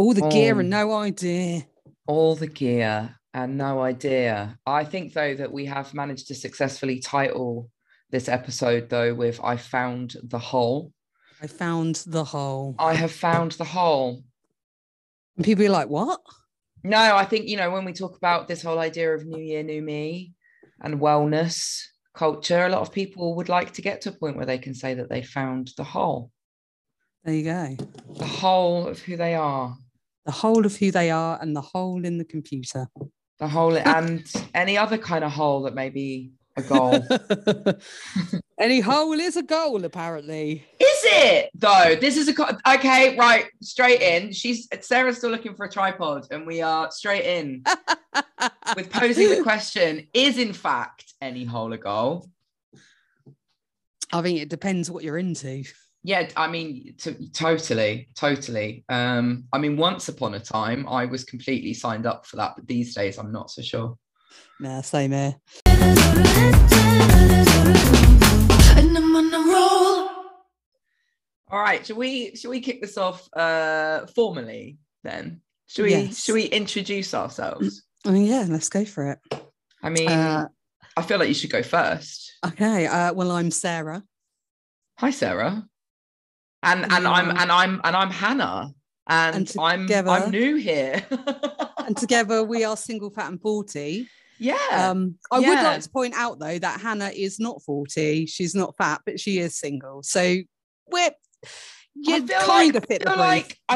All the gear and no idea. All the gear and no idea. I think, though, that we have managed to successfully title this episode, though, with I Found the Hole. I found the hole. I have found the hole. And people are like, what? No, I think, you know, when we talk about this whole idea of New Year, New Me and wellness culture, a lot of people would like to get to a point where they can say that they found the hole. There you go. The hole of who they are. The hole of who they are and the hole in the computer. The hole and any other kind of hole that may be a goal. Any hole is a goal, apparently. Is it? Though, this is a... Okay, right, straight in. Sarah's still looking for a tripod and we are straight in with posing the question, is in fact any hole a goal? I think it depends what you're into. Yeah, I mean, totally. I mean, once upon a time, I was completely signed up for that, but these days, I'm not so sure. Nah, same here. All right, should we kick this off formally then? Should we introduce ourselves? I mean, yeah, let's go for it. I mean, I feel like you should go first. Okay. Well, I'm Sarah. Hi, Sarah. And I'm Hannah. And I'm new here. And together we are single, fat and 40. Yeah. I would like to point out though that Hannah is not 40. She's not fat, but she is single. So I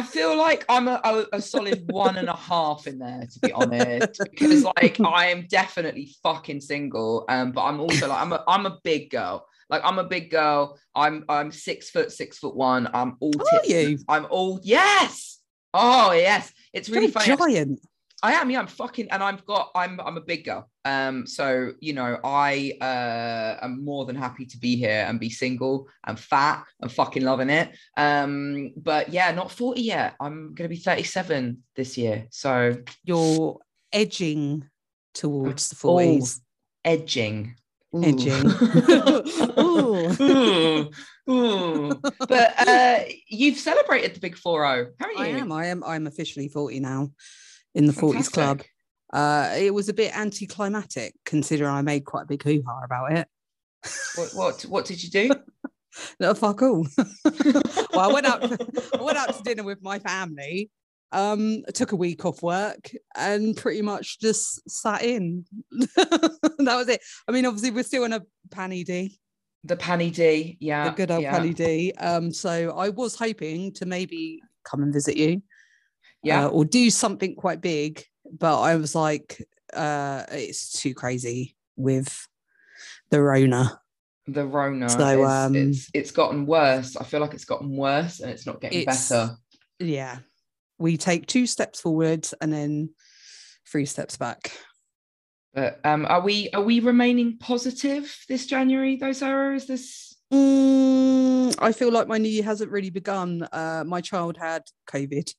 feel like I'm a solid 1.5 in there, to be honest, because like I am definitely fucking single, but I'm also like I'm a big girl. Like I'm a big girl. I'm 6'1". I'm all. Are you? I'm all. Yes. Oh yes. It's really funny. Giant. I am. Yeah. I'm fucking. And I've got. I'm a big girl. So you know, I am more than happy to be here and be single and fat and fucking loving it. But yeah, not 40 yet. I'm gonna be 37 this year. So you're edging towards the 40s. Edging. Ooh. Edging. Ooh. Ooh. But you've celebrated the big 40. How are you? I am. I'm officially 40 now, in the 40s club. It was a bit anticlimactic considering I made quite a big hoo-ha about it. What did you do? No, fuck all. Well, I went out to dinner with my family. I took a week off work and pretty much just sat in. That was it. I mean, obviously, we're still in a Panny D. The Panny D, yeah. The good old Panny D. So I was hoping to maybe come and visit you. Yeah. Or do something quite big. But I was like, it's too crazy with the Rona. The Rona. So it's gotten worse. I feel like it's gotten worse and it's not getting better. Yeah. We take 2 steps forward and then 3 steps back. But are we remaining positive this January though, Sarah? Is this? I feel like my new year hasn't really begun. My child had COVID.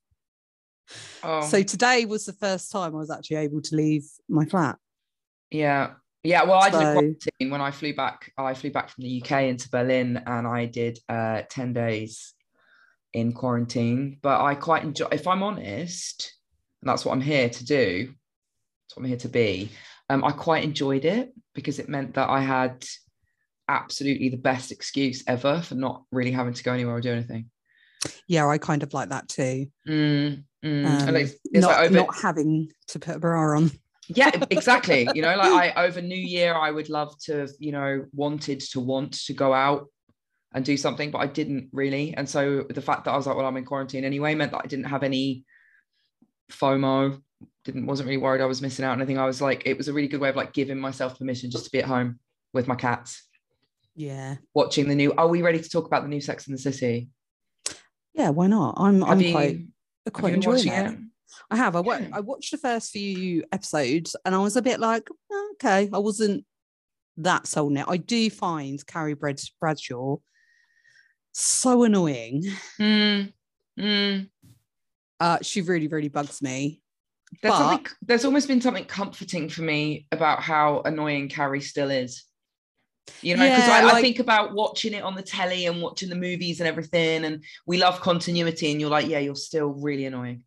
Oh. So today was the first time I was actually able to leave my flat. Yeah. Yeah, well, I did a quarantine when I flew back. I flew back from the UK into Berlin and I did 10 days in quarantine, but I quite enjoy, if I'm honest, and that's what I'm here to do, that's what I'm here to be, I quite enjoyed it because it meant that I had absolutely the best excuse ever for not really having to go anywhere or do anything. Yeah, I kind of like that too. And it's like not having to put a bra on. Yeah, exactly. You know, like I over New Year, I would love to have, you know, wanted to go out and do something, but I didn't really. And so the fact that I was like, well, I'm in quarantine anyway, meant that I didn't have any FOMO, wasn't really worried I was missing out on anything. I was like, it was a really good way of like giving myself permission just to be at home with my cats. Yeah. Watching the new, are we ready to talk about the new Sex and the City? Yeah, why not? I'm quite enjoying it. I have. I watched the first few episodes and I was a bit like, oh, okay, I wasn't that sold on it. I do find Carrie Bradshaw so annoying. She really, really bugs me. There's almost been something comforting for me about how annoying Carrie still is. You know, because I think about watching it on the telly and watching the movies and everything, and we love continuity, and you're like, yeah, you're still really annoying.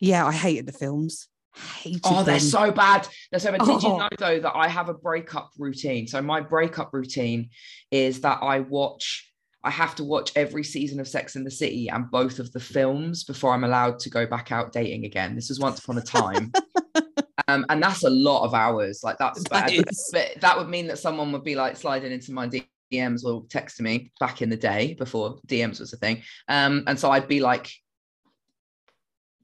Yeah, I hated the films. They're so bad. Did you know, though, that I have a breakup routine? So my breakup routine is that I have to watch every season of Sex and the City and both of the films before I'm allowed to go back out dating again. This was once upon a time. And that's a lot of hours. Like, that's bad. But that would mean that someone would be like sliding into my DMs or texting me back in the day before DMs was a thing. And so I'd be like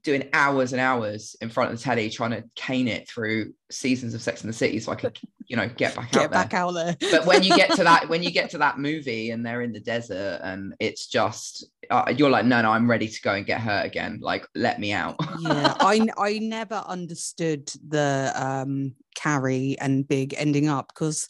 doing hours and hours in front of the telly trying to cane it through seasons of Sex and the City so I could, you know, get back out there. But when you get to that movie and they're in the desert and it's just you're like, no, I'm ready to go and get hurt again, like, let me out. Yeah, I never understood the Carrie and Big ending up, because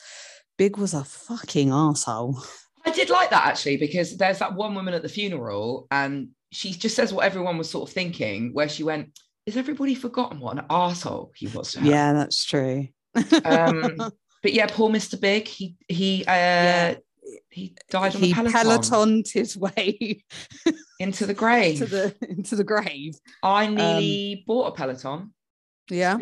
Big was a fucking asshole. I did like that, actually, because there's that one woman at the funeral and she just says what everyone was sort of thinking, where she went, "Is everybody forgotten what an arsehole he was to her?" Yeah, that's true. But yeah, poor Mr. Big, he died on the Peloton. He Pelotoned his way into the grave. Into the grave. I nearly bought a Peloton. Yeah.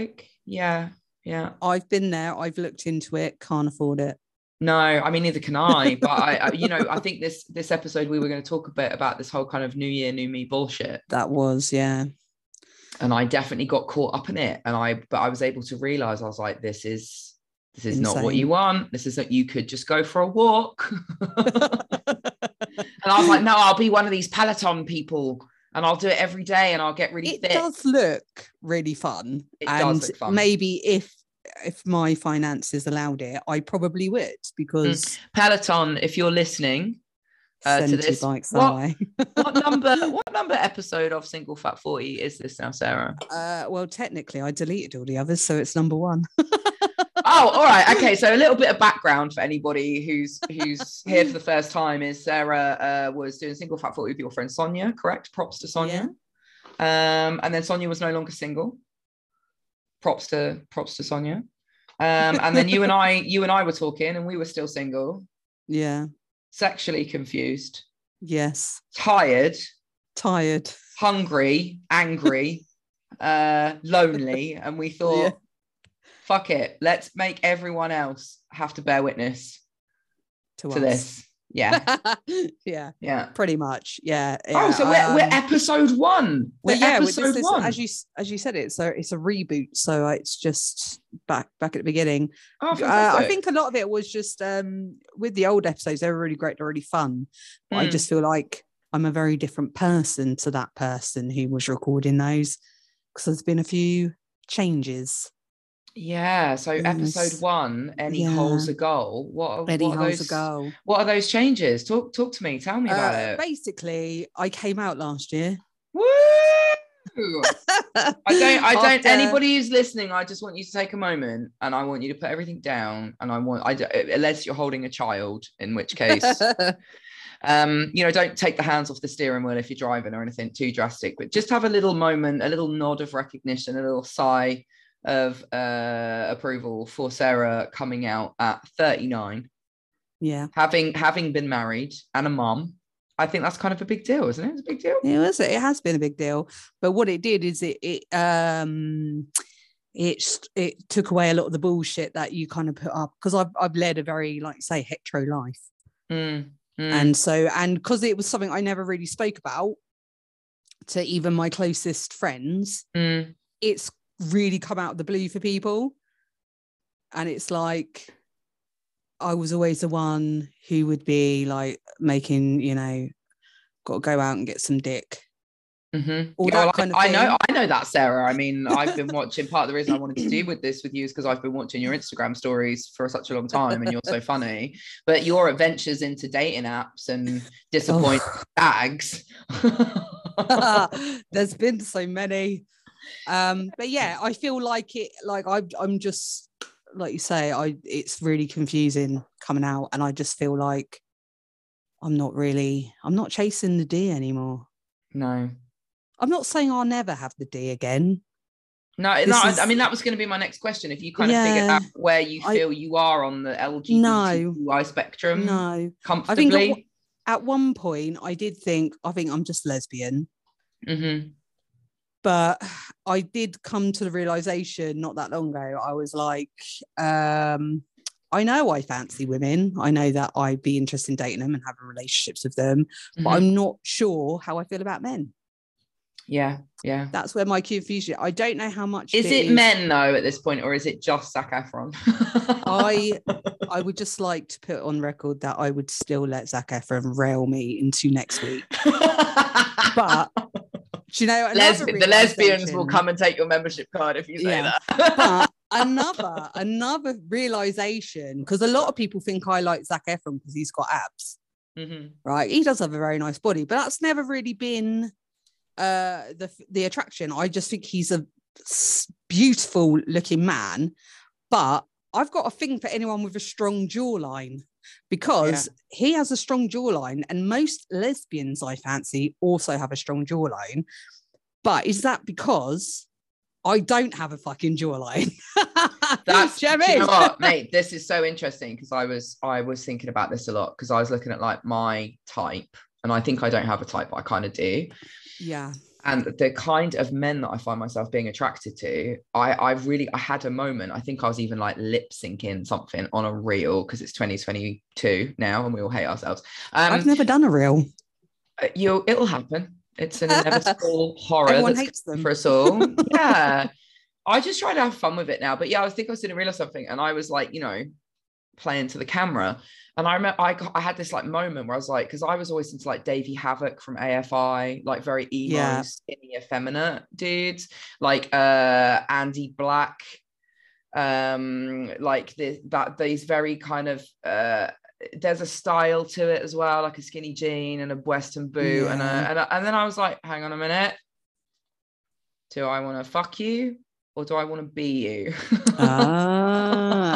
Yeah. I've been there. I've looked into it. Can't afford it. No, I mean, neither can I, but I think this episode we were going to talk a bit about this whole kind of new year, new me bullshit. That was, yeah. And I definitely got caught up in it. But I was able to realise, I was like, this is insane. Not what you want. This is that you could just go for a walk. And I was like, no, I'll be one of these Peloton people and I'll do it every day and I'll get really fit. It does look really fun. It does look fun. Maybe if my finances allowed it, I probably would, because Peloton, if you're listening to this, what number episode of Single Fat 40 is this now, Sarah? Well, technically I deleted all the others, so it's number one. Oh, all right, okay. So a little bit of background for anybody who's here for the first time is Sarah was doing Single Fat 40 with your friend Sonia, correct? Props to Sonia. Yeah. And then Sonia was no longer single. Props to Sonia. And then you and I were talking and we were still single. Yeah. Sexually confused. Yes. Tired. Hungry, angry, lonely. And we thought, fuck it. Let's make everyone else have to bear witness to this. Yeah. yeah pretty much. Yeah. Oh, so we're episode one. We're episode one, as you said. It's a reboot, so it's just back at the beginning. Oh, I think a lot of it was just with the old episodes, they were really great, they're really fun, but I just feel like I'm a very different person to that person who was recording those, because there's been a few changes. Yeah, so episode one, Any Hole's a Goal. What are those changes? Talk to me. Tell me about it. Basically, I came out last year. Woo! Anybody who's listening, I just want you to take a moment and I want you to put everything down. And unless you're holding a child, in which case, don't take the hands off the steering wheel if you're driving or anything too drastic, but just have a little moment, a little nod of recognition, a little sigh of approval for Sarah coming out at 39, having been married and a mom. I think that's kind of a big deal, isn't it? It's a big deal. It has been a big deal, but what it did is it took away a lot of the bullshit that you kind of put up, because I've led a very, like, say, hetero life, and so, and because it was something I never really spoke about to even my closest friends, it's really come out of the blue for people. And it's like, I was always the one who would be like making, got to go out and get some dick. Mm-hmm. I know that, Sarah. I mean, I've been watching, part of the reason I wanted to do with this with you is because I've been watching your Instagram stories for such a long time and you're so funny, but your adventures into dating apps and disappointing bags. There's been so many. But yeah, I feel like it, like I'm just, like you say, it's really confusing coming out, and I just feel like I'm not chasing the D anymore. No, I'm not saying I'll never have the D again. No, I mean, that was going to be my next question. If you kind of figured out where you feel you are on the LGBTQI spectrum, comfortably. I think at one point I did think I'm just lesbian. Mm-hmm. But I did come to the realization not that long ago. I was like, I know I fancy women. I know that I'd be interested in dating them and having relationships with them, mm-hmm. but I'm not sure how I feel about men. Yeah, yeah. That's where my confusion. I don't know how much. Is it men though at this point, or is it just Zac Efron? I would just like to put on record that I would still let Zac Efron rail me into next week. But do you know, the lesbians will come and take your membership card if you say that. But another realization, because a lot of people think I like Zac Efron because he's got abs, mm-hmm. right? He does have a very nice body, but that's never really been the attraction. I just think he's a beautiful looking man, but I've got a thing for anyone with a strong jawline, because he has a strong jawline, and most lesbians I fancy also have a strong jawline. But is that because I don't have a fucking jawline? That's you know what, mate, this is so interesting, because I was thinking about this a lot, because I was looking at like my type, and I think I don't have a type, but I kind of do. Yeah. And the kind of men that I find myself being attracted to, I had a moment, I think I was even like lip syncing something on a reel, because it's 2022 now and we all hate ourselves. I've never done a reel. It'll happen. It's an inevitable horror. Everyone hates them. For us all. Yeah. I just try to have fun with it now. But yeah, I think I was doing a reel or something, and I was like, you know, playing to the camera. And I remember I had this like moment where I was like, because I was always into like Davey Havoc from AFI, like very emo, skinny, effeminate dudes, like Andy Black, like these very kind of there's a style to it as well, like a skinny jean and a western boot, and then I was like, hang on a minute, do I want to fuck you? Or do I want to be you? And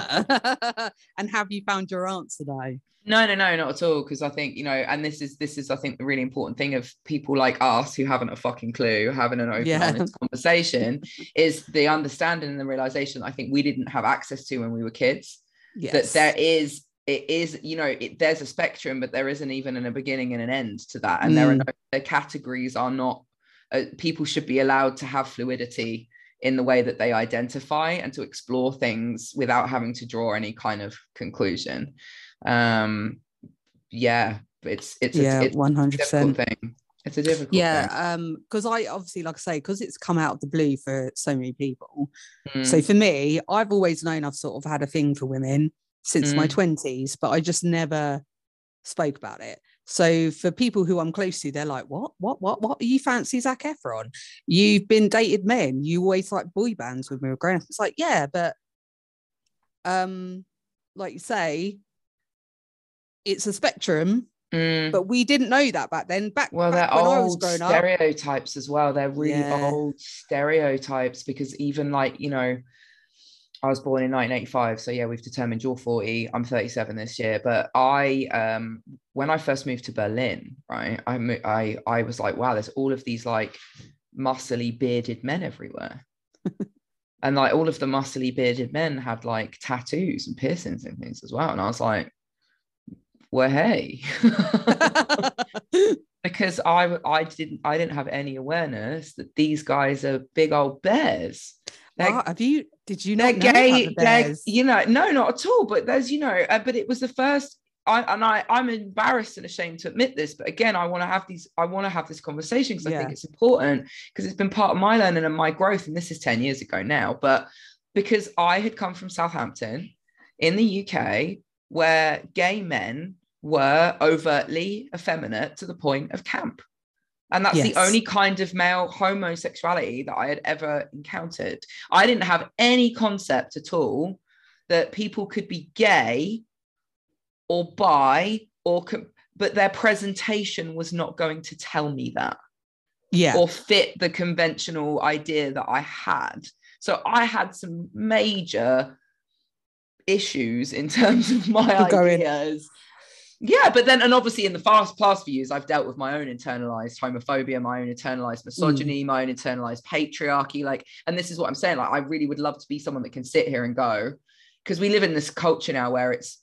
have you found your answer though? No, not at all. Because I think, you know, and this is I think the really important thing of people like us who haven't a fucking clue, having an open honest conversation, is the understanding and the realization I think we didn't have access to when we were kids. Yes. That there's a spectrum, but there isn't even a beginning and an end to that. And the categories are not. People should be allowed to have fluidity in the way that they identify and to explore things without having to draw any kind of conclusion. It's 100% thing. It's a difficult thing. Because I obviously, like I say, because it's come out of the blue for so many people. So for me, I've always known I've sort of had a thing for women since my 20s, but I just never spoke about it. So for people who I'm close to, they're like, what? You fancy Zac Efron? You've been dated men. You always like boy bands when we were growing up. It's like, yeah, but like you say, it's a spectrum, but we didn't know that back then. Back when I was growing up. They're old stereotypes as well. They're really old stereotypes, because even like, you know, I was born in 1985, so yeah, we've determined you're 40. I'm 37 this year, but I when I first moved to Berlin, right, I was like, wow, there's all of these like muscly bearded men everywhere, and like all of the muscly bearded men had like tattoos and piercings and things as well, and I was like, well, hey, because I didn't have any awareness that these guys are big old bears. No, not at all. But there's, you know, but it was the first. I'm embarrassed and ashamed to admit this, but again, I want to have this conversation, because I think it's important, because it's been part of my learning and my growth. And this is 10 years ago now, but because I had come from Southampton in the UK, where gay men were overtly effeminate to the point of camp. And that's the only kind of male homosexuality that I had ever encountered. I didn't have any concept at all that people could be gay or bi, but their presentation was not going to tell me that. Yeah. Or fit the conventional idea that I had. So I had some major issues in terms of my ideas. Yeah, but then, and obviously in the past few years, I've dealt with my own internalized homophobia, my own internalized misogyny, my own internalized patriarchy, like, and this is what I'm saying, like, I really would love to be someone that can sit here and go, because we live in this culture now where it's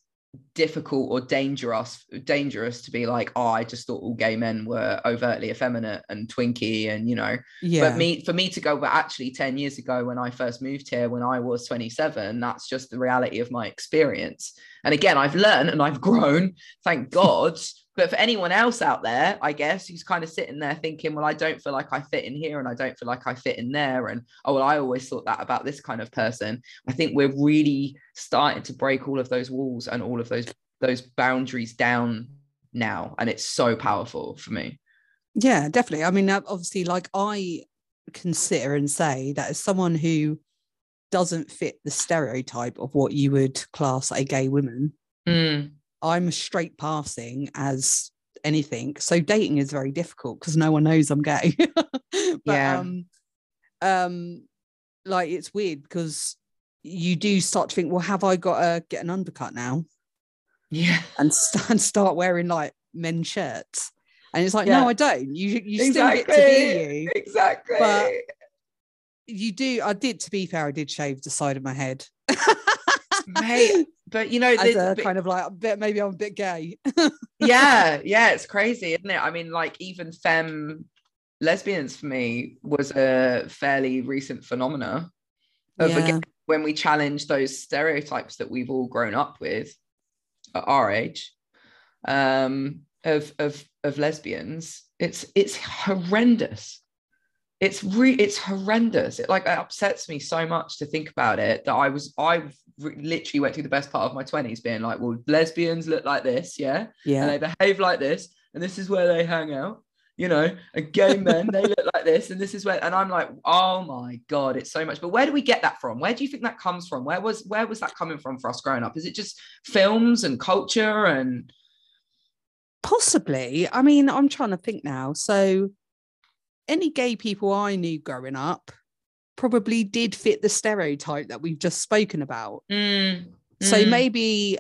difficult or dangerous to be like, oh, I just thought all gay men were overtly effeminate and twinky, and you know. Yeah. But for me to go, but actually 10 years ago when I first moved here, when I was 27, that's just the reality of my experience. And again, I've learned and I've grown, thank God. But for anyone else out there, I guess, who's kind of sitting there thinking, well, I don't feel like I fit in here and I don't feel like I fit in there, and, oh, well, I always thought that about this kind of person. I think we're really starting to break all of those walls and all of those boundaries down now. And it's so powerful for me. Yeah, definitely. I mean, obviously, like, I consider and say that as someone who doesn't fit the stereotype of what you would class a gay woman, I'm straight passing as anything. So dating is very difficult because no one knows I'm gay. But, yeah. Like, it's weird because you do start to think, well, have I got to get an undercut now? Yeah. And start wearing like men's shirts. And it's like, yeah. No, I don't. You exactly. Still get to be you. Exactly. But you do. I did, to be fair, I did shave the side of my head. Mate, but you know, kind of like, maybe I'm a bit gay. yeah, it's crazy, isn't it? I mean, like, even femme lesbians for me was a fairly recent phenomena of, yeah. Again, when we challenge those stereotypes that we've all grown up with at our age, of lesbians, it's horrendous. It's horrendous. It like, it upsets me so much to think about it, that I literally went through the best part of my 20s being like, well, lesbians look like this, yeah, and they behave like this, and this is where they hang out, you know, and gay men, they look like this, and this is where, and I'm like, oh my God, it's so much. But where do we get that from? Where do you think that comes from? Where was that coming from for us growing up? Is it just films and culture? And possibly, I mean, I'm trying to think now. So any gay people I knew growing up probably did fit the stereotype that we've just spoken about. So maybe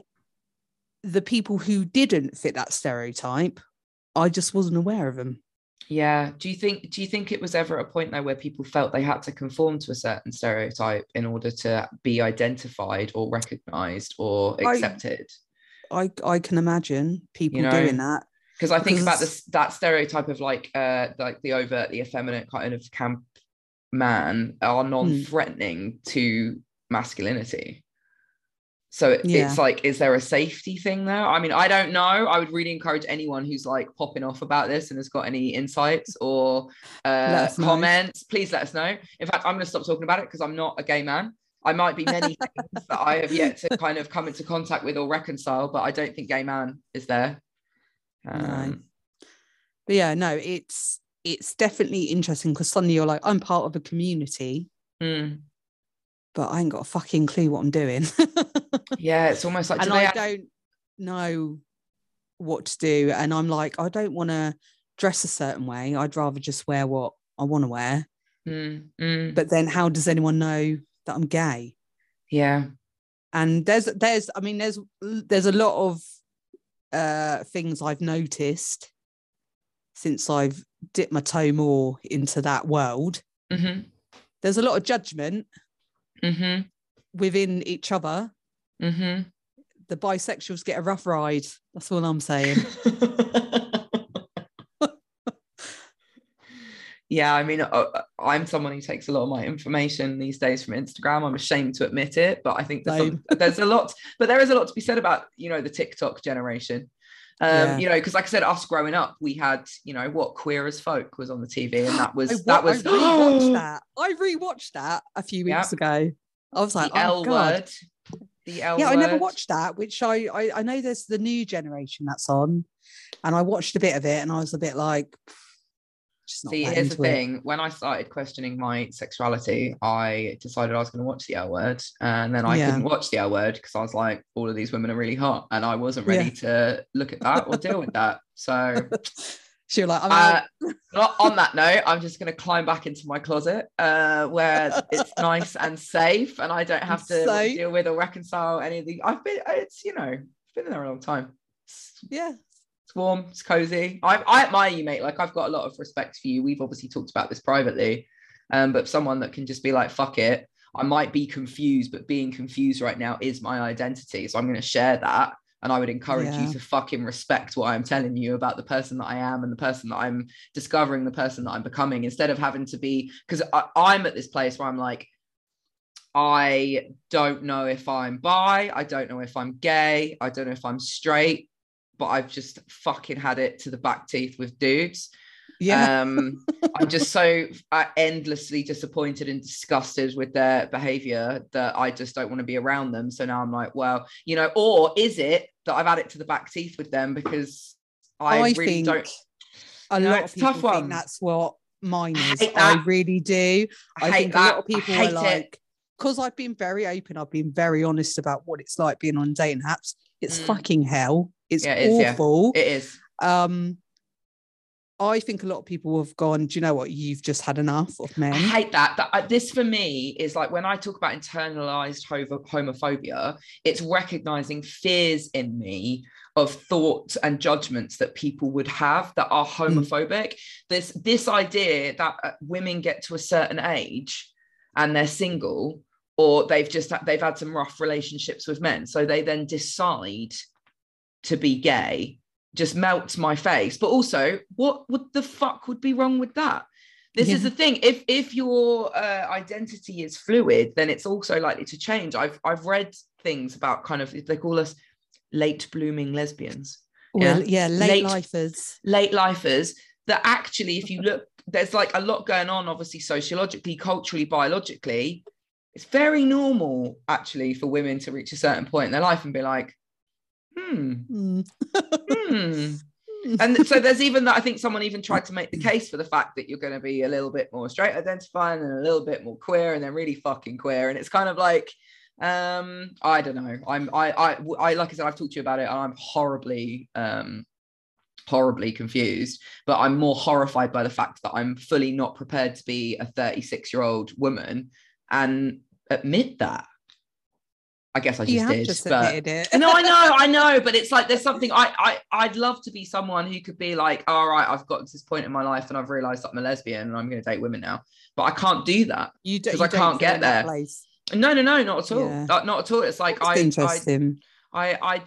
the people who didn't fit that stereotype, I just wasn't aware of them. Yeah. Do you think it was ever a point though where people felt they had to conform to a certain stereotype in order to be identified or recognised or accepted? I can imagine people, you know, doing that. Because I think about that stereotype of like the overtly effeminate kind of camp man are non-threatening to masculinity. So it's like, is there a safety thing there? I mean, I don't know. I would really encourage anyone who's like popping off about this and has got any insights or comments, please let us know. In fact, I'm going to stop talking about it because I'm not a gay man. I might be many things that I have yet to kind of come into contact with or reconcile, but I don't think gay man is there. No. But yeah, no, it's definitely interesting because suddenly you're like, I'm part of a community, but I ain't got a fucking clue what I'm doing. Yeah, it's almost like, and I don't know what to do, and I'm like, I don't want to dress a certain way. I'd rather just wear what I want to wear. But then, how does anyone know that I'm gay? Yeah, and there's a lot of things I've noticed since I've dipped my toe more into that world. There's a lot of judgment within each other. The bisexuals get a rough ride, that's all I'm saying. Yeah, I mean, I'm someone who takes a lot of my information these days from Instagram. I'm ashamed to admit it, but I think there is a lot to be said about, you know, the TikTok generation. You know, because like I said, us growing up, we had, you know, what Queer as Folk was on the TV, and that was. I rewatched that a few weeks ago. I was like, The L Word. The L Word. Yeah, I never watched that. Which I know there's the new generation that's on, and I watched a bit of it, and I was a bit like. See, here's the thing. When I started questioning my sexuality, I decided I was going to watch The L Word, and then I couldn't watch The L Word because I was like, all of these women are really hot, and I wasn't ready to look at that or deal with that. So she was like, on that note, I'm just going to climb back into my closet where it's nice and safe, and I don't have to deal with or reconcile any of the. It's been in there a long time. Yeah. It's warm, it's cozy. I admire you, mate. Like, I've got a lot of respect for you. We've obviously talked about this privately, but someone that can just be like, fuck it, I might be confused, but being confused right now is my identity, so I'm going to share that, And I would encourage you to fucking respect what I'm telling you about the person that I am and the person that I'm discovering, the person that I'm becoming, instead of having to be, because I'm at this place where I'm like, I don't know if I'm bi, I don't know if I'm gay, I don't know if I'm straight, but I've just fucking had it to the back teeth with dudes. Yeah. I'm just so endlessly disappointed and disgusted with their behavior that I just don't want to be around them. So now I'm like, well, you know, or is it that I've had it to the back teeth with them because I really don't. A lot of people think that's what mine is. I really do. I think a lot of people are like, because I've been very open, I've been very honest about what it's like being on dating apps. It's fucking hell. It's awful. It is. I think a lot of people have gone, do you know what? You've just had enough of men. I hate that. This for me is like when I talk about internalized homophobia, it's recognizing fears in me of thoughts and judgments that people would have that are homophobic. This idea that women get to a certain age and they're single, or they've had some rough relationships with men, so they then decide to be gay, just melts my face. But also, what the fuck would be wrong with that? This is the thing. If your identity is fluid, then it's also likely to change. I've read things about kind of, they call us late blooming lesbians. Well, late lifers. Late lifers, that actually, if you look, there's like a lot going on, obviously, sociologically, culturally, biologically. It's very normal, actually, for women to reach a certain point in their life and be like, and so there's even that. I think someone even tried to make the case for the fact that you're going to be a little bit more straight identifying and a little bit more queer and then really fucking queer, and it's kind of like I don't know. I like I said, I've talked to you about it and I'm horribly confused, but I'm more horrified by the fact that I'm fully not prepared to be a 36-year-old woman and admit that. I guess I just admitted it. No, I know, but it's like there's something I'd love to be someone who could be like, all right, I've got to this point in my life and I've realised that I'm a lesbian and I'm going to date women now, but I can't do that because I can't get there. No, not at all, not at all. It's like I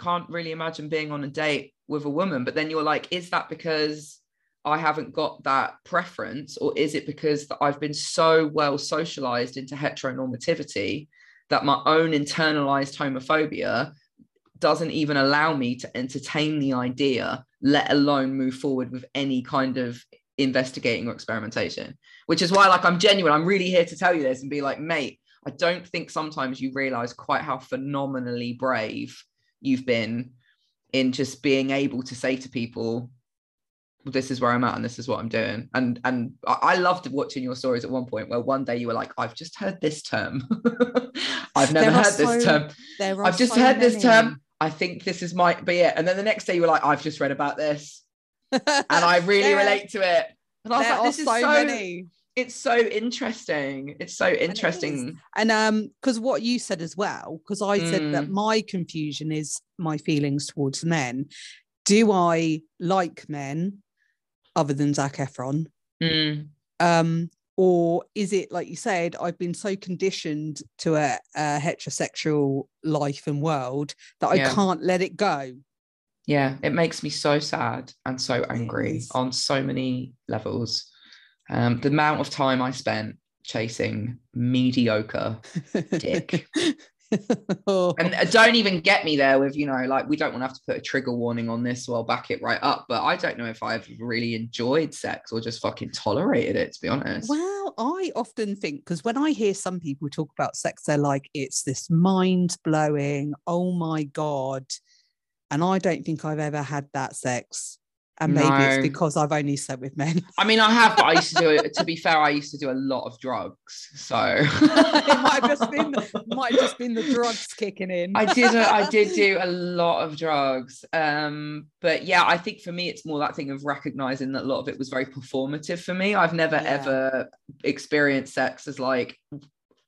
can't really imagine being on a date with a woman, but then you're like, is that because I haven't got that preference, or is it because I've been so well socialised into heteronormativity that my own internalized homophobia doesn't even allow me to entertain the idea, let alone move forward with any kind of investigating or experimentation? Which is why, like, I'm genuine. I'm really here to tell you this and be like, mate, I don't think sometimes you realize quite how phenomenally brave you've been in just being able to say to people, well, this is where I'm at and this is what I'm doing. And I loved watching your stories at one point where one day you were like, I've just heard this term. I've never heard this term. I've just heard this term. I think this might be it. And then the next day you were like, I've just read about this and I really relate to it. And I was like, this is so many. It's so interesting. It's so interesting. And because what you said as well, because I said that my confusion is my feelings towards men. Do I like men other than Zac Efron? Or is it, like you said, I've been so conditioned to a heterosexual life and world that I can't let it go? Yeah, it makes me so sad and so angry on so many levels. The amount of time I spent chasing mediocre dick. And don't even get me there with, you know, like, we don't want to have to put a trigger warning on this, so I'll back it right up, but I don't know if I've really enjoyed sex or just fucking tolerated it, to be honest. Well, I often think, because when I hear some people talk about sex, they're like, it's this mind-blowing, oh my god, and I don't think I've ever had that sex. And maybe it's because I've only slept with men. I mean, I have, but I used to do it. To be fair, I used to do a lot of drugs. So it might have just been the drugs kicking in. I did do a lot of drugs. But yeah, I think for me, it's more that thing of recognizing that a lot of it was very performative for me. I've never ever experienced sex as like,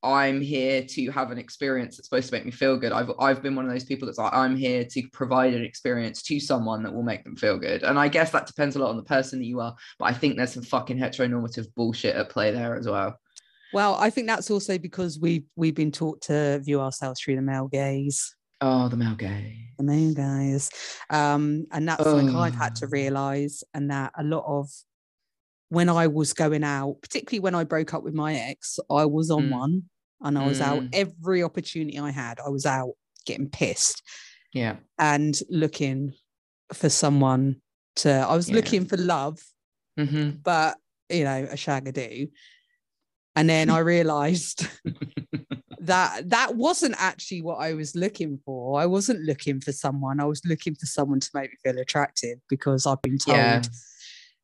I'm here to have an experience that's supposed to make me feel good. I've been one of those people that's like, I'm here to provide an experience to someone that will make them feel good. And I guess that depends a lot on the person that you are, but I think there's some fucking heteronormative bullshit at play there as well. Well, I think that's also because we've been taught to view ourselves through the male gaze. Oh, the male gaze. The male gaze. And that's like I've had to realise, and that a lot of when I was going out, particularly when I broke up with my ex, I was on one, and I was out every opportunity I had. I was out getting pissed. Yeah. And looking for someone to, I was looking for love, but, you know, a shagadoo. And then I realised that wasn't actually what I was looking for. I wasn't looking for someone. I was looking for someone to make me feel attractive, because I've been told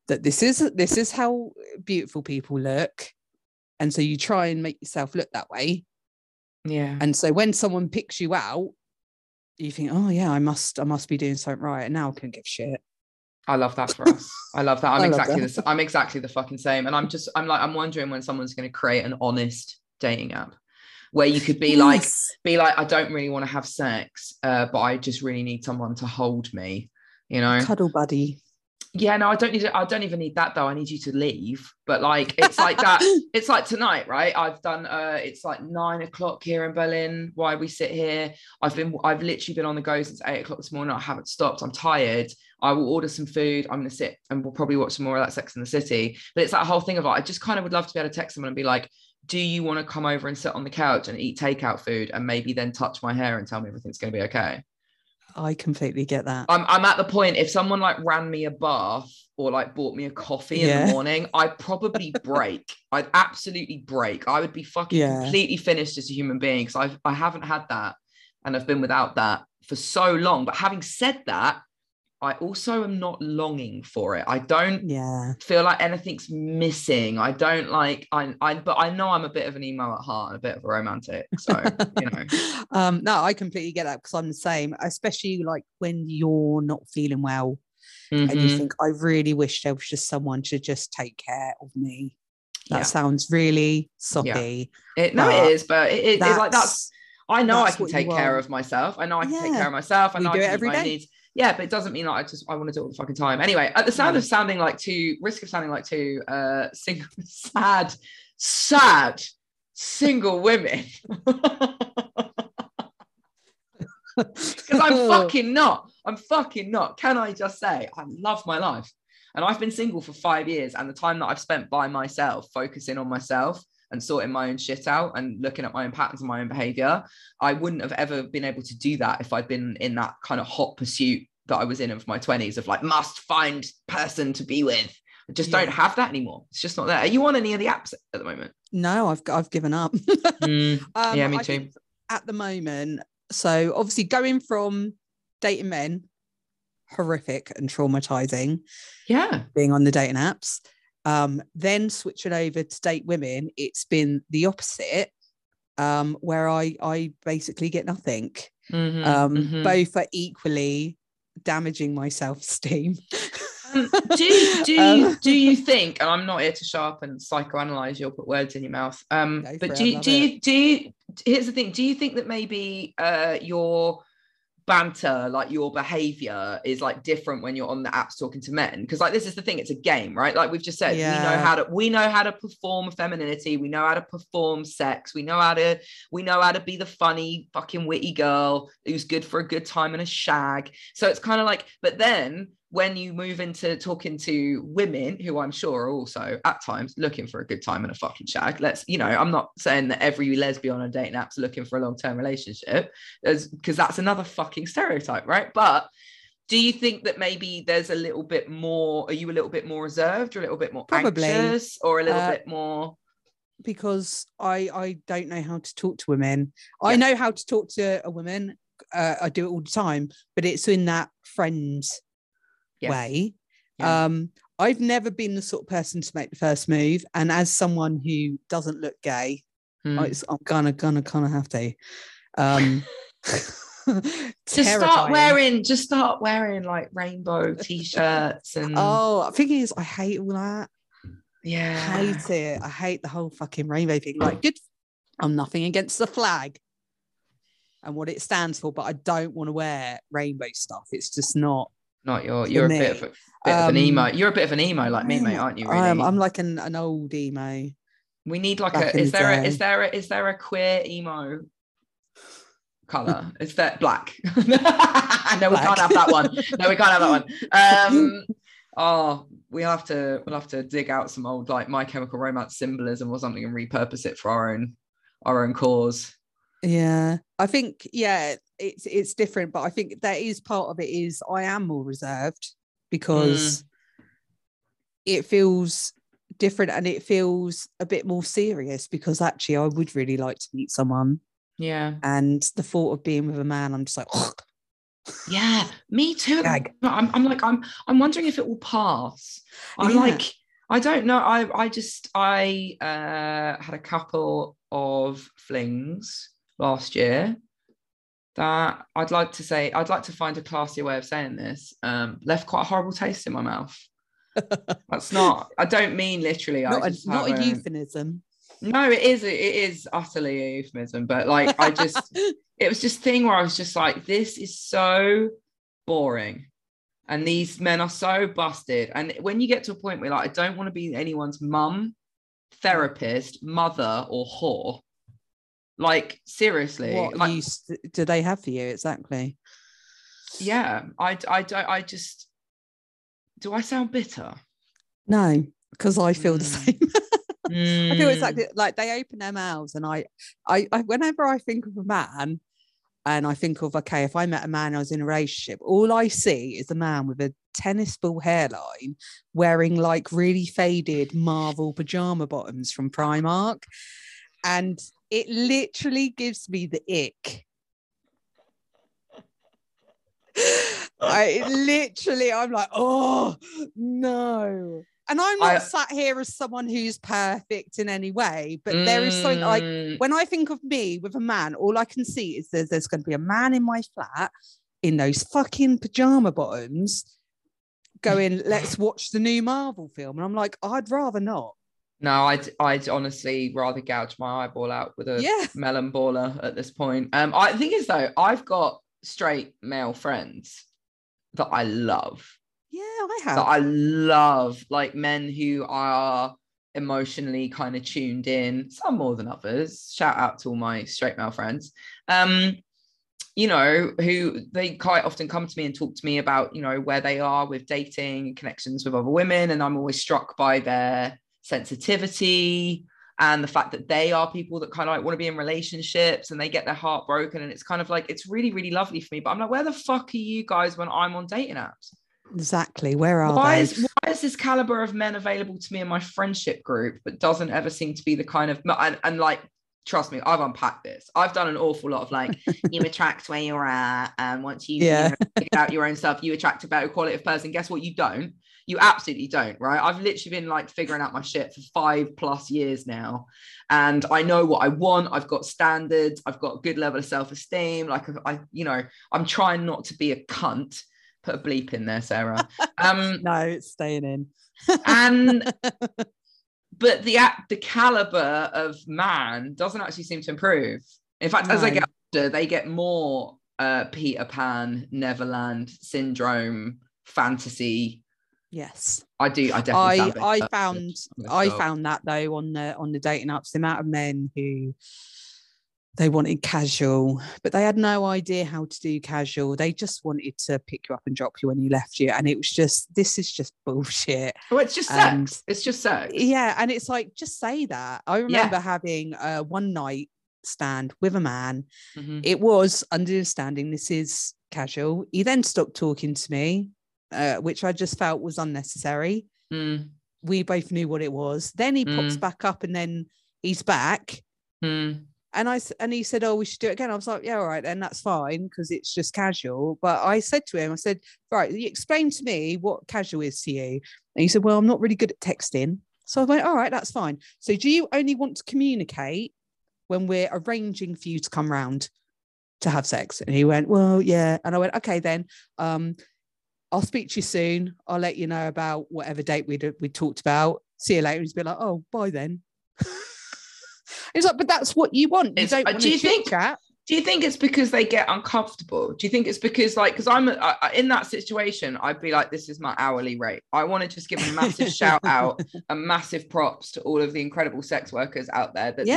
that this is how beautiful people look. And so you try and make yourself look that way. Yeah. And so when someone picks you out, you think, oh yeah, I must be doing something right. And now I couldn't give a shit. I love that for us. I love that. I'm exactly the fucking same. And I'm wondering when someone's going to create an honest dating app where you could be like, I don't really want to have sex, but I just really need someone to hold me, you know, cuddle buddy. Yeah, no, I don't even need that though. I need you to leave. But like, it's like that. It's like tonight, right? I've done. It's like 9:00 here in Berlin. Why we sit here? I've literally been on the go since 8:00 this morning. I haven't stopped. I'm tired. I will order some food. I'm gonna sit and we'll probably watch some more of that Sex and the City. But it's that whole thing of like, I just kind of would love to be able to text someone and be like, do you want to come over and sit on the couch and eat takeout food and maybe then touch my hair and tell me everything's gonna be okay? I completely get that. I'm at the point, if someone like ran me a bath or like bought me a coffee in the morning, I'd probably break. I'd absolutely break. I would be fucking completely finished as a human being, because I haven't had that, and I've been without that for so long. But having said that, I also am not longing for it. I don't feel like anything's missing. I don't like, but I know I'm a bit of an emo at heart and a bit of a romantic. So, you know. No, I completely get that, because I'm the same, especially like when you're not feeling well and you think, I really wish there was just someone to just take care of me. That sounds really soppy. Yeah. I know I can take care of myself. I know I can do my needs. Yeah, but it doesn't mean like I want to do it all the fucking time. Anyway, at the sound of sounding like two, risk of sounding like two single, sad single women. Because I'm fucking not. Can I just say, I love my life. And I've been single for 5 years, and the time that I've spent by myself, focusing on myself and sorting my own shit out and looking at my own patterns and my own behavior, I wouldn't have ever been able to do that if I'd been in that kind of hot pursuit that I was in of my 20s of like, must find person to be with. I just don't have that anymore. It's just not there. Are you on any of the apps at the moment? No, I've given up. Yeah, me too. At the moment, so obviously going from dating men, horrific and traumatizing. Yeah. Being on the dating apps. Then switching over to date women, it's been the opposite, where I basically get nothing. Both are equally damaging my self-esteem. Do you think, and I'm not here to show up and psychoanalyze you or put words in your mouth, but do you here's the thing, do you think that maybe your banter, like your behavior, is like different when you're on the apps talking to men? Because like, this is the thing, it's a game, right? Like we've just said, we know how to perform femininity, we know how to perform sex, we know how to be the funny fucking witty girl who's good for a good time and a shag. So it's kind of like, but then when you move into talking to women, who I'm sure are also at times looking for a good time and a fucking shag, I'm not saying that every lesbian on a dating app's looking for a long-term relationship, because that's another fucking stereotype, right? But do you think that maybe there's a little bit more, are you a little bit more reserved or a little bit more anxious or a little bit more? Because I don't know how to talk to women. Yeah. I know how to talk to a woman. I do it all the time, but it's in that friends way. I've never been the sort of person to make the first move, and as someone who doesn't look gay, I'm gonna kind of have to just start wearing like rainbow t-shirts and the thing is, I hate all that. I hate the whole fucking rainbow thing. Like, good, I'm nothing against the flag and what it stands for, but I don't want to wear rainbow stuff. It's just not your, you're me. a bit of an emo. You're a bit of an emo like me, mate, aren't you? Really? I'm like an old emo. We need like is there a queer emo colour. It's that black. No, black. We can't have that one. No, we can't have that one. We'll have to dig out some old like My Chemical Romance symbolism or something and repurpose it for our own cause. Yeah, I think it's different, but I think that is part of it. Is I am more reserved because it feels different and it feels a bit more serious, because actually I would really like to meet someone. Yeah, and the thought of being with a man, I'm just like, oh. Yeah, me too. I'm wondering if it will pass. I don't know. I had a couple of flings last year that I'd like to find a classier way of saying this. Left quite a horrible taste in my mouth. That's not. I don't mean literally. Not a euphemism. No, it is utterly a euphemism. But like, it was just thing where I was just like, this is so boring, and these men are so busted. And when you get to a point where like, I don't want to be anyone's mum, therapist, mother, or whore. Like, seriously, what like, use do they have for you? Exactly. Yeah, I just. Do I sound bitter? No, because I feel the same. I feel exactly like they open their mouths, and I whenever I think of a man, and I think of, okay, if I met a man and I was in a relationship, all I see is a man with a tennis ball hairline wearing like really faded Marvel pajama bottoms from Primark, and it literally gives me the ick. I'm like, oh no. And I'm not sat here as someone who's perfect in any way, but there is something like, when I think of me with a man, all I can see is there's going to be a man in my flat in those fucking pajama bottoms going, let's watch the new Marvel film. And I'm like, I'd rather not. No, I'd honestly rather gouge my eyeball out with a melon baller at this point. The thing is though, I've got straight male friends that I love. Yeah, I have. That I love, like men who are emotionally kind of tuned in, some more than others. Shout out to all my straight male friends. You know, who they quite often come to me and talk to me about, you know, where they are with dating, connections with other women, and I'm always struck by their sensitivity and the fact that they are people that kind of like want to be in relationships and they get their heart broken. And it's kind of like, it's really, really lovely for me. But I'm like, where the fuck are you guys when I'm on dating apps? Exactly. Where are they? Why is this caliber of men available to me in my friendship group, but doesn't ever seem to be the kind of, and like, trust me, I've unpacked this. I've done an awful lot of like, you attract where you're at. And once you figure out your own stuff, you attract a better quality of person. Guess what? You don't. You absolutely don't, right? I've literally been like figuring out my shit for 5+ years now, and I know what I want. I've got standards. I've got a good level of self-esteem. Like I'm trying not to be a cunt. Put a bleep in there, Sarah. No, it's staying in. And but the caliber of man doesn't actually seem to improve. In fact, as I get older, they get more Peter Pan, Neverland syndrome, fantasy. Yes, I do. I found that though on the dating apps, the amount of men who they wanted casual, but they had no idea how to do casual. They just wanted to pick you up and drop you when you left you, and it was just, this is just bullshit. Well, it's just sex. It's just sex. Yeah, and it's like, just say that. I remember having a one night stand with a man. Mm-hmm. It was understanding this is casual. He then stopped talking to me. Which I just felt was unnecessary. We both knew what it was. Then he pops back up, and then he's back. And he said, oh, we should do it again. I was like, yeah, all right, then that's fine, because it's just casual. But I said to him, I said, right, you explain to me what casual is to you. And he said, well, I'm not really good at texting. So I went, all right, that's fine. So do you only want to communicate when we're arranging for you to come round to have sex? And he went, well, yeah. And I went, okay, then I'll speak to you soon. I'll let you know about whatever date we talked about. See you later. He's been like, oh, bye then. It's like, but that's what you want. You don't want to chit chat. Do you think it's because they get uncomfortable? Do you think it's because, like, because I'm in that situation, I'd be like, this is my hourly rate. I want to just give a massive shout out and massive props to all of the incredible sex workers out there that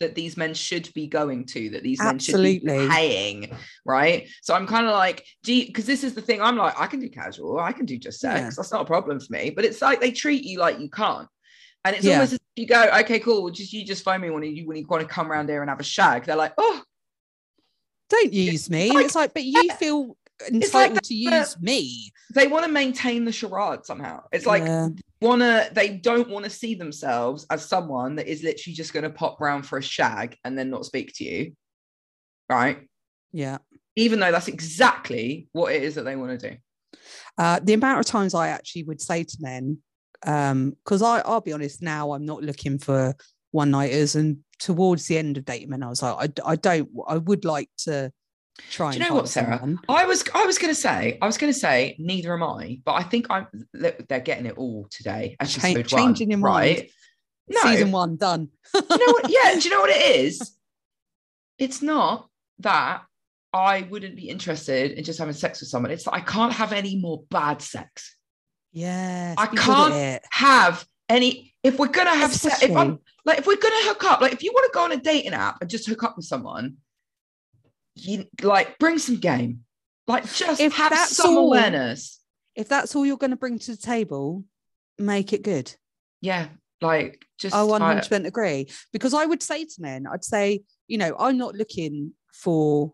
that these men should be going to, that these men should be paying, right? So I'm kind of like, gee, because this is the thing, I'm like, I can do casual, I can do just sex, that's not a problem for me. But it's like they treat you like you can't. And it's almost as if you go, okay, cool, well, just you just phone me when you want to come around here and have a shag. They're like, oh, don't use me. Like, it's like, but you feel entitled to use me. They want to maintain the charade somehow. It's like they don't want to see themselves as someone that is literally just going to pop round for a shag and then not speak to you, right? Yeah. Even though that's exactly what it is that they want to do. The amount of times I actually would say to men, because I'll be honest, now I'm not looking for one-nighters, and towards the end of dating men, I was like, I would like to try. Do you know what, Sarah? Someone. I was going to say neither am I, but I think they're getting it all today. Changing in right? No. Season one done. You know what? Yeah, do you know what it is? It's not that I wouldn't be interested in just having sex with someone. It's that I can't have any more bad sex. Yeah, I can't have any. If we're gonna have sex, if we're gonna hook up, like if you want to go on a dating app and just hook up with someone, you like bring some game, like just have some awareness. If that's all you're going to bring to the table, make it good. Yeah, like just. I 100% agree, because I would say to men, I'd say, you know, I'm not looking for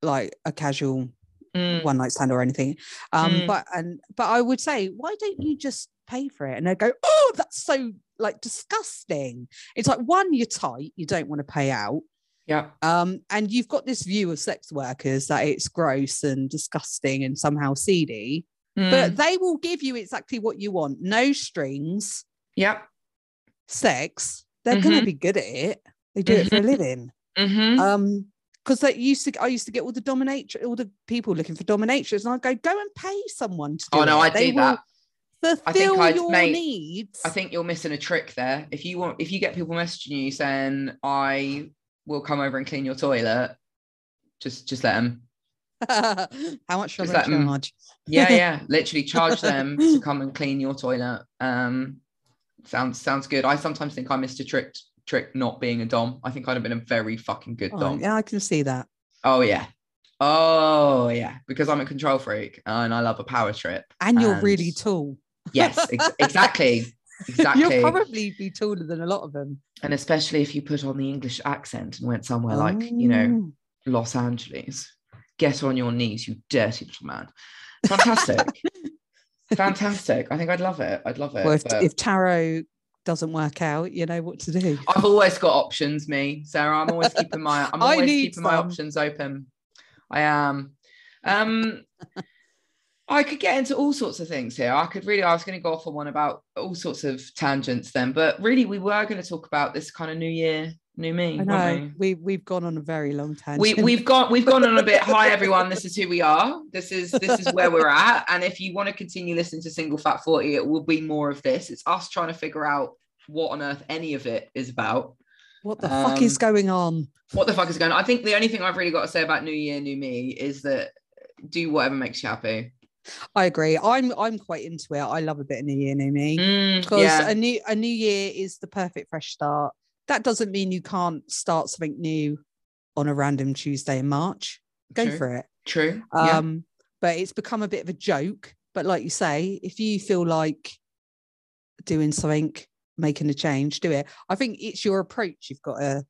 like a casual one night stand or anything, but I would say, why don't you just pay for it? And they go, oh, that's so like disgusting. It's like, one, you're tight, you don't want to pay out. Yeah. And you've got this view of sex workers that it's gross and disgusting and somehow seedy, but they will give you exactly what you want. No strings. Yep. Sex. They're going to be good at it. They do it for a living. Because I used to get all the dominatrix, all the people looking for dominatrix, and I'd go and pay someone to do it. Oh no, I do that. Fulfill your needs. I think you're missing a trick there. If you get people messaging you saying, we'll come over and clean your toilet. Just let them. How much should I charge? Yeah. Literally charge them to come and clean your toilet. Sounds good. I sometimes think I missed a trick not being a dom. I think I'd have been a very fucking good dom. Yeah, I can see that. Oh yeah. Because I'm a control freak and I love a power trip. And you're really tall. Yes, exactly. Exactly. You'll probably be taller than a lot of them. And especially if you put on the English accent and went somewhere like, you know, Los Angeles. Get on your knees, you dirty little man. Fantastic. I think I'd love it. Well, if tarot doesn't work out, you know what to do. I've always got options, me, Sarah. I'm always keeping my options open. I am. I could get into all sorts of things here. I was going to go off on one about all sorts of tangents then, but really we were going to talk about this kind of new year, new me. I know. We've gone on a very long tangent. We've gone on a bit. Hi everyone, this is who we are. This is where we're at. And if you want to continue listening to Single Fat 40, it will be more of this. It's us trying to figure out what on earth any of it is about. What the fuck is going on? I think the only thing I've really got to say about New Year, New Me is that do whatever makes you happy. I agree. I'm quite into it. I love a bit of New Year, New Me, because a new year is the perfect fresh start. That doesn't mean you can't start something new on a random Tuesday in March. Go for it. True. But it's become a bit of a joke. But like you say, if you feel like doing something, making a change, do it. I think it's your approach you've got to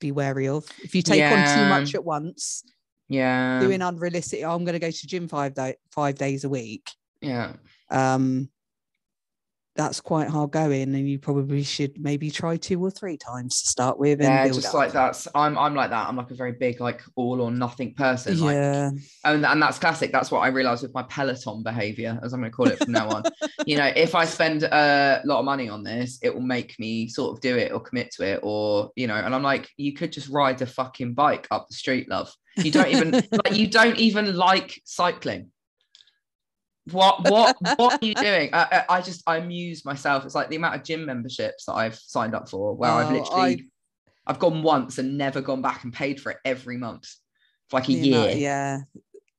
be wary of. If you take on too much at once. Yeah, doing unrealistic. I'm going to go to the gym 5 days a week. Yeah, that's quite hard going, and you probably should maybe try 2 or 3 times to start with. And yeah, just up. Like that. I'm like that. I'm like a very big like all or nothing person. Yeah, like, and that's classic. That's what I realised with my Peloton behaviour, as I'm going to call it from now on. You know, if I spend a lot of money on this, it will make me sort of do it or commit to it, or you know. And I'm like, you could just ride a fucking bike up the street, love. You don't even like cycling. What are you doing? I amuse myself. It's like the amount of gym memberships that I've signed up for, where I've gone once and never gone back and paid for it every month for like a year.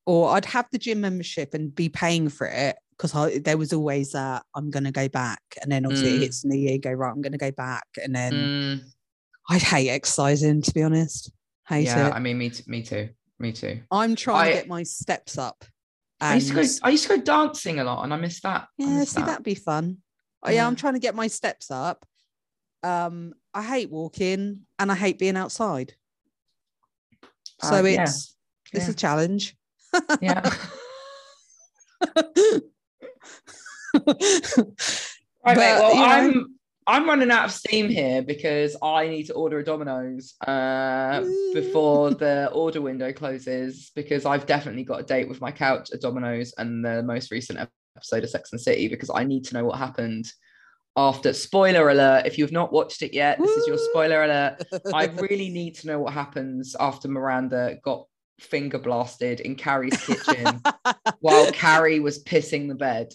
Or I'd have the gym membership and be paying for it because there was always that I'm going to go back, and then obviously it hits in the year. Go right, I'm going to go back, and then I hate exercising, to be honest. Hate it. Yeah, I mean, me too. I'm trying to get my steps up. And I used to go dancing a lot, and I miss that. Yeah, that'd be fun. Yeah. Oh, yeah, I'm trying to get my steps up. I hate walking, and I hate being outside. So it's a challenge. Yeah. Right, mate, well, I'm running out of steam here because I need to order a Domino's before the order window closes, because I've definitely got a date with my couch at Domino's and the most recent episode of Sex and the City, because I need to know what happened after. Spoiler alert, if you've not watched it yet, this is your spoiler alert. I really need to know what happens after Miranda got finger blasted in Carrie's kitchen while Carrie was pissing the bed.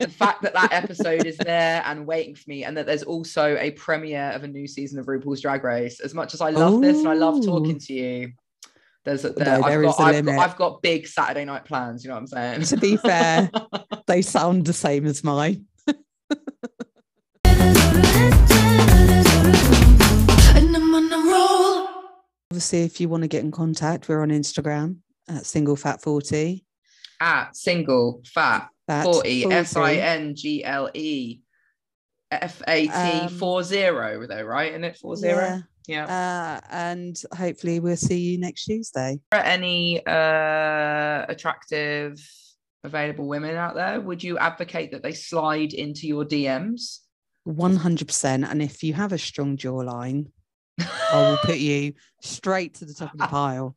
The fact that episode is there and waiting for me, and that there's also a premiere of a new season of RuPaul's Drag Race. As much as I love this and I love talking to you, I've got big Saturday night plans, you know what I'm saying? To be fair, they sound the same as mine. Obviously, if you want to get in contact, we're on Instagram at singlefat40. At singlefat40, SINGLEFAT40, though, right? Isn't it 40? Yeah. And hopefully we'll see you next Tuesday. Are any attractive, available women out there? Would you advocate that they slide into your DMs? 100%. And if you have a strong jawline, I will put you straight to the top of the pile.